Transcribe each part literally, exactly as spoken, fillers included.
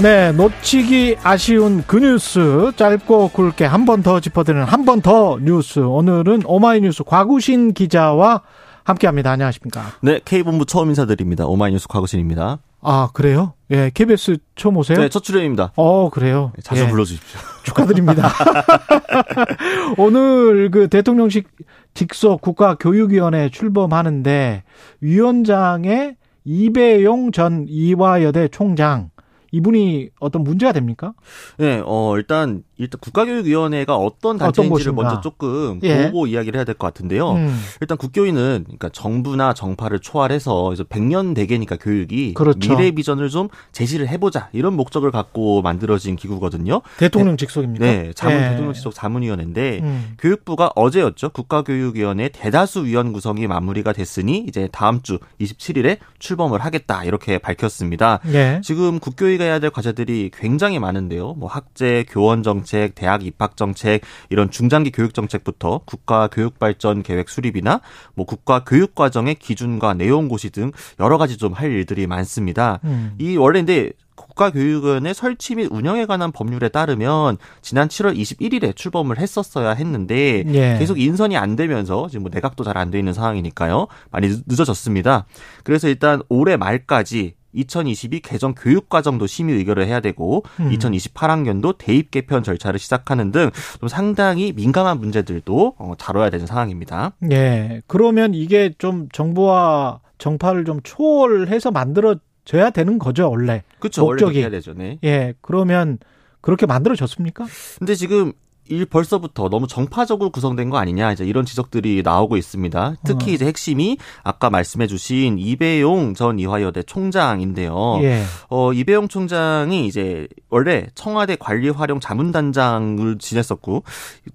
네, 놓치기 아쉬운 그 뉴스 짧고 굵게 한 번 더 짚어드리는 한 번 더 뉴스. 오늘은 오마이뉴스 곽우신 기자와 함께합니다. 안녕하십니까? 네, K본부 처음 인사드립니다. 오마이뉴스 곽우신입니다. 아, 그래요? 예, 케이비에스 처음 오세요? 네, 첫 출연입니다. 어, 그래요. 자주 예. 불러주십시오. 축하드립니다. 오늘 그 대통령식 직속 국가교육위원회 출범하는데 위원장의 이배용 전 이화여대 총장, 이분이 어떤 문제가 됩니까? 네, 어, 일단, 일단 국가교육위원회가 어떤 단체인지를 어떤 먼저 조금 예. 보고 이야기를 해야 될 것 같은데요. 음. 일단 국교위는 그러니까 정부나 정파를 초월해서 이제 백 년 대계니까 교육이 그렇죠. 미래 비전을 좀 제시를 해보자 이런 목적을 갖고 만들어진 기구거든요. 대통령 직속입니까? 네, 자문, 예. 대통령 직속 자문위원회인데 음. 교육부가 어제였죠. 국가교육위원회 대다수 위원 구성이 마무리가 됐으니 이제 다음 주 이십칠일에 출범을 하겠다 이렇게 밝혔습니다. 예. 지금 국교위 해야 될 과제들이 굉장히 많은데요. 뭐 학제, 교원 정책, 대학 입학 정책, 이런 중장기 교육 정책부터 국가 교육 발전 계획 수립이나 뭐 국가 교육 과정의 기준과 내용 고시 등 여러 가지 좀 할 일들이 많습니다. 음. 이 원래인데 국가교육위원회 설치 및 운영에 관한 법률에 따르면 지난 칠월 이십일일에 출범을 했었어야 했는데 예. 계속 인선이 안 되면서 지금 뭐 내각도 잘 안 돼 있는 상황이니까요. 많이 늦어졌습니다. 그래서 일단 올해 말까지 이천이십이 개정 교육과정도 심의 의결을 해야 되고 음. 이천이십팔 학년도 대입 개편 절차를 시작하는 등 좀 상당히 민감한 문제들도 다뤄야 되는 상황입니다. 네, 그러면 이게 좀 정부와 정파를 좀 초월해서 만들어져야 되는 거죠, 원래. 그렇죠, 원래 그렇게 해야 되죠. 네. 예, 그러면 그렇게 만들어졌습니까? 근데 지금 일 벌써부터 너무 정파적으로 구성된 거 아니냐 이제 이런 지적들이 나오고 있습니다. 특히 이제 핵심이 아까 말씀해주신 이배용 전 이화여대 총장인데요. 예. 어, 이배용 총장이 이제 원래 청와대 관리활용 자문단장을 지냈었고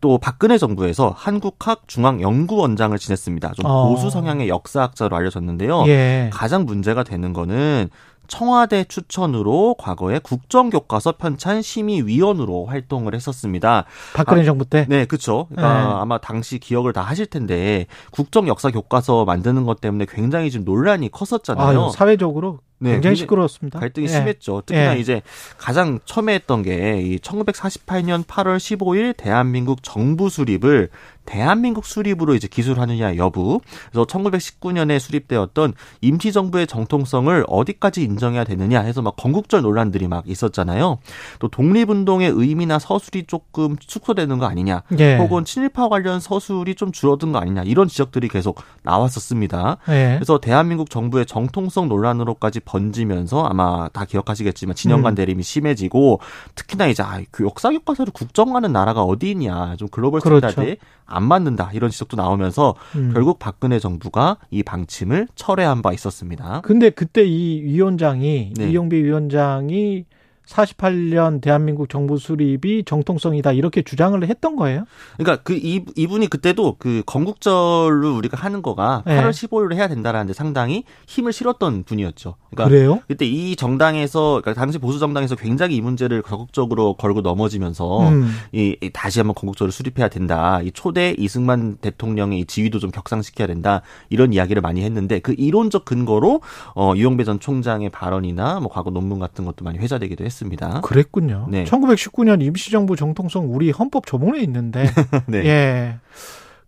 또 박근혜 정부에서 한국학중앙연구원장을 지냈습니다. 좀 보수 성향의 역사학자로 알려졌는데요. 예. 가장 문제가 되는 거는 청와대 추천으로 과거에 국정교과서 편찬 심의위원으로 활동을 했었습니다. 박근혜 아, 정부 때? 네, 그렇죠. 그러니까 네. 아마 당시 기억을 다 하실 텐데 국정역사교과서 만드는 것 때문에 굉장히 지금 논란이 컸었잖아요. 아유, 사회적으로? 네, 굉장히 시끄러웠습니다. 갈등이 예. 심했죠. 특히나 예. 이제 가장 첨예했던 게 이 천구백사십팔년 팔월 십오일 대한민국 정부 수립을 대한민국 수립으로 이제 기술하느냐 여부. 그래서 천구백십구년에 수립되었던 임시정부의 정통성을 어디까지 인정해야 되느냐 해서 막 건국절 논란들이 막 있었잖아요. 또 독립운동의 의미나 서술이 조금 축소되는 거 아니냐. 예. 혹은 친일파 관련 서술이 좀 줄어든 거 아니냐. 이런 지적들이 계속 나왔었습니다. 예. 그래서 대한민국 정부의 정통성 논란으로까지 번지면서 아마 다 기억하시겠지만 진영 간 대립이 음. 심해지고 특히나 이제 아, 그 역사 교과서를 국정하는 나라가 어디 있냐. 좀 글로벌 스탠다드에 그렇죠. 안 맞는다 이런 지적도 나오면서 음. 결국 박근혜 정부가 이 방침을 철회한 바 있었습니다. 근데 그때 이 위원장이 네. 이용비 위원장이 사십팔 년 대한민국 정부 수립이 정통성이다 이렇게 주장을 했던 거예요? 그러니까 그 이, 이분이 그때도 그 건국절로 우리가 하는 거가 네. 팔월 십오일로 해야 된다라는데 상당히 힘을 실었던 분이었죠. 그러니까 그래요? 그때 이 정당에서 그러니까 당시 보수 정당에서 굉장히 이 문제를 적극적으로 걸고 넘어지면서 음. 이, 이 다시 한번 건국절을 수립해야 된다. 이 초대 이승만 대통령의 이 지위도 좀 격상시켜야 된다. 이런 이야기를 많이 했는데 그 이론적 근거로 어, 이용배 전 총장의 발언이나 뭐 과거 논문 같은 것도 많이 회자되기도 했습니다. 했습니다. 그랬군요. 네. 천구백십구 년 임시정부 정통성 우리 헌법 조문에 있는데 네. 예.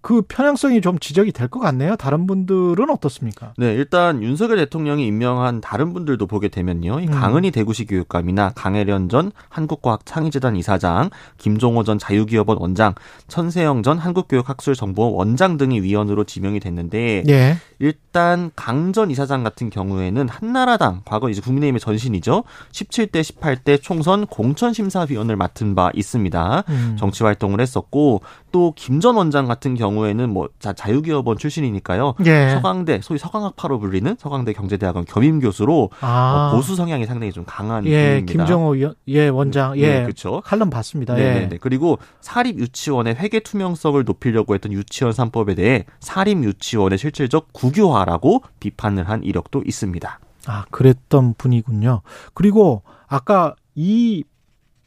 그 편향성이 좀 지적이 될 것 같네요. 다른 분들은 어떻습니까? 네, 일단 윤석열 대통령이 임명한 다른 분들도 보게 되면요. 음. 강은희 대구시 교육감이나 강혜련 전 한국과학창의재단 이사장, 김종호 전 자유기업원 원장, 천세영 전 한국교육학술정보원 원장 등이 위원으로 지명이 됐는데 예. 일단 강 전 이사장 같은 경우에는 한나라당, 과거 이제 국민의힘의 전신이죠. 십칠대, 십팔대 총선 공천심사위원을 맡은 바 있습니다. 음. 정치활동을 했었고 또 김 전 원장 같은 경우 경우에는 뭐 자유기업원 출신이니까요. 예. 서강대, 소위 서강학파로 불리는 서강대 경제대학원 겸임교수로 아. 어, 보수 성향이 상당히 좀 강한 예, 분입니다. 김종호 여, 예, 원장. 예, 네, 그렇죠. 칼럼 봤습니다. 네, 예. 그리고 사립유치원의 회계 투명성을 높이려고 했던 유치원 삼법에 대해 사립유치원의 실질적 국유화라고 비판을 한 이력도 있습니다. 아, 그랬던 분이군요. 그리고 아까 이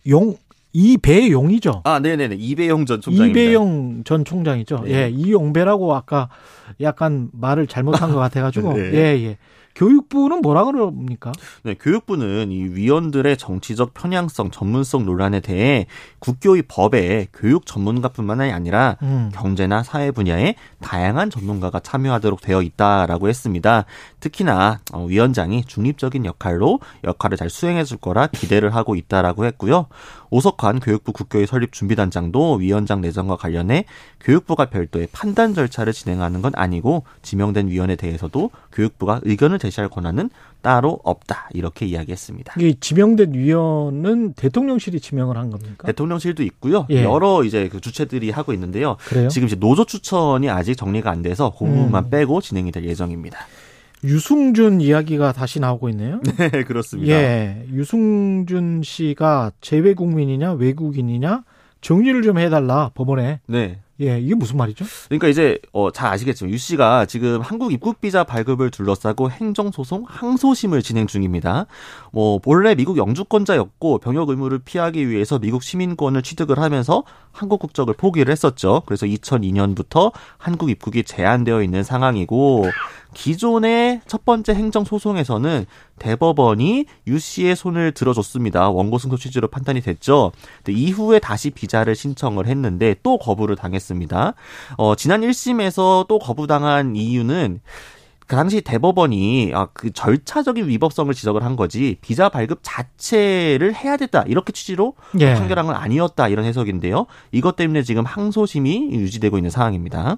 용... 이배용이죠. 아, 네네네. 이배용 전 총장입니다. 이배용 전 총장이죠. 네. 예, 이용배라고 아까 약간 말을 잘못한 것 같아가지고. 네. 예, 예. 교육부는 뭐라 그럽니까? 네, 교육부는 이 위원들의 정치적 편향성, 전문성 논란에 대해 국교의 법에 교육 전문가뿐만 아니라 음. 경제나 사회 분야에 다양한 전문가가 참여하도록 되어 있다라고 했습니다. 특히나 위원장이 중립적인 역할로 역할을 잘 수행해 줄 거라 기대를 하고 있다라고 했고요. 오석환 교육부 국교의 설립 준비단장도 위원장 내정과 관련해 교육부가 별도의 판단 절차를 진행하는 건 아니고 지명된 위원에 대해서도 교육부가 의견을 제시할 권한은 따로 없다 이렇게 이야기했습니다. 이 지명된 위원은 대통령실이 지명을 한 겁니까? 대통령실도 있고요. 예. 여러 이제 그 주체들이 하고 있는데요. 그래요? 지금 이제 노조 추천이 아직 정리가 안 돼서 그 부분만 음. 빼고 진행이 될 예정입니다. 유승준 이야기가 다시 나오고 있네요. 네, 그렇습니다. 예, 유승준 씨가 재외국민이냐 외국인이냐 정리를 좀 해달라 법원에. 네. 예, 이게 무슨 말이죠? 그러니까 이제 어, 잘 아시겠지만 유 씨가 지금 한국 입국 비자 발급을 둘러싸고 행정 소송 항소심을 진행 중입니다. 뭐 본래 미국 영주권자였고 병역 의무를 피하기 위해서 미국 시민권을 취득을 하면서 한국 국적을 포기를 했었죠. 그래서 이천이 년부터 한국 입국이 제한되어 있는 상황이고 기존의 첫 번째 행정 소송에서는 대법원이 유 씨의 손을 들어줬습니다. 원고 승소 취지로 판단이 됐죠. 근데 이후에 다시 비자를 신청을 했는데 또 거부를 당했습니다. 어, 지난 일 심에서 또 거부당한 이유는 그 당시 대법원이 아, 그 절차적인 위법성을 지적을 한 거지 비자 발급 자체를 해야 됐다 이렇게 취지로 예. 판결한 건 아니었다 이런 해석인데요. 이것 때문에 지금 항소심이 유지되고 있는 상황입니다.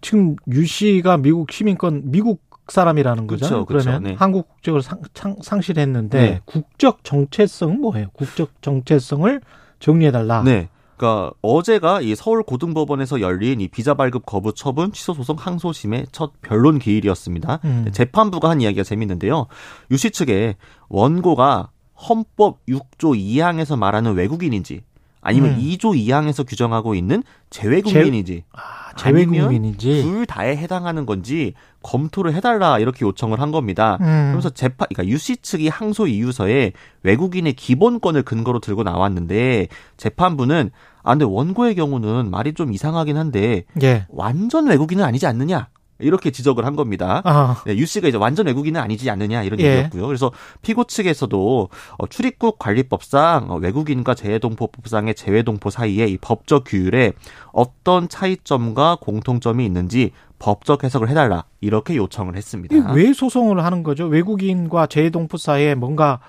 지금 유 씨가 미국 시민권 미국 사람이라는 거죠. 그쵸, 그쵸, 그러면 네. 한국 국적을 상, 상, 상실했는데 네. 국적 정체성은 뭐예요? 국적 정체성을 정리해달라. 네. 그러니까 어제가 이 서울고등법원에서 열린 이 비자 발급 거부 처분 취소 소송 항소심의 첫 변론 기일이었습니다. 음. 재판부가 한 이야기가 재밌는데요. 유 씨 측에 원고가 헌법 육 조 이 항에서 말하는 외국인인지 아니면 음. 이 조 이 항에서 규정하고 있는 재외국민인지 아, 재외국민인지 둘 다에 해당하는 건지 검토를 해달라 이렇게 요청을 한 겁니다. 음. 그러면서 재판, 그러니까 유 씨 측이 항소 이유서에 외국인의 기본권을 근거로 들고 나왔는데 재판부는 아, 근데 원고의 경우는 말이 좀 이상하긴 한데 예. 완전 외국인은 아니지 않느냐. 이렇게 지적을 한 겁니다. 아. 네, 유 씨가 이제 완전 외국인은 아니지 않느냐 이런 예. 얘기였고요. 그래서 피고 측에서도 출입국 관리법상 외국인과 재외동포법상의 재외동포 사이에 이 법적 규율에 어떤 차이점과 공통점이 있는지 법적 해석을 해달라 이렇게 요청을 했습니다. 왜 소송을 하는 거죠? 외국인과 재외동포 사이에 뭔가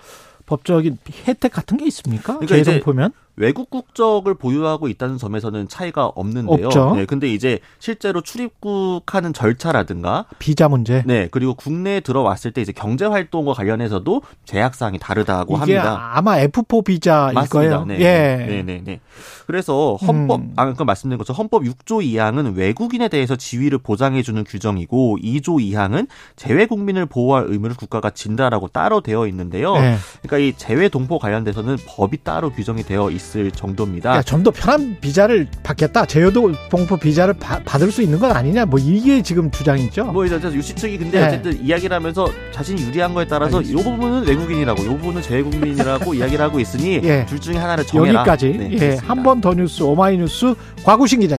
법적인 혜택 같은 게 있습니까? 그러니까 재외동포면? 외국 국적을 보유하고 있다는 점에서는 차이가 없는데요. 없죠. 네, 근데 이제 실제로 출입국하는 절차라든가 비자 문제, 네, 그리고 국내에 들어왔을 때 이제 경제 활동과 관련해서도 제약 사항이 다르다고 이게 합니다. 아마 에프 사 비자일 맞습니다. 거예요. 네, 예. 네, 네, 네. 그래서 헌법, 음. 아까 말씀드린 것처럼 헌법 육 조 이 항은 외국인에 대해서 지위를 보장해주는 규정이고 이 조 이 항은 재외국민을 보호할 의무를 국가가 진다라고 따로 되어 있는데요. 네. 그러니까 이 재외 동포 관련돼서는 법이 따로 규정이 되어 있. 있을 정도입니다. 그러니까 좀 더 편한 비자를 받겠다. 재외동포 비자를 바, 받을 수 있는 건 아니냐. 뭐 이게 지금 주장이죠. 뭐 이제 유 씨 측이 근데 네. 어쨌든 이야기를 하면서 자신이 유리한 거에 따라서 아, 이 부분은 외국인이라고, 이 부분은 재외국민이라고 이야기를 하고 있으니 예. 둘 중에 하나를 정해라. 여기까지. 네, 예. 한 번 더 뉴스 오마이뉴스 곽우신 기자.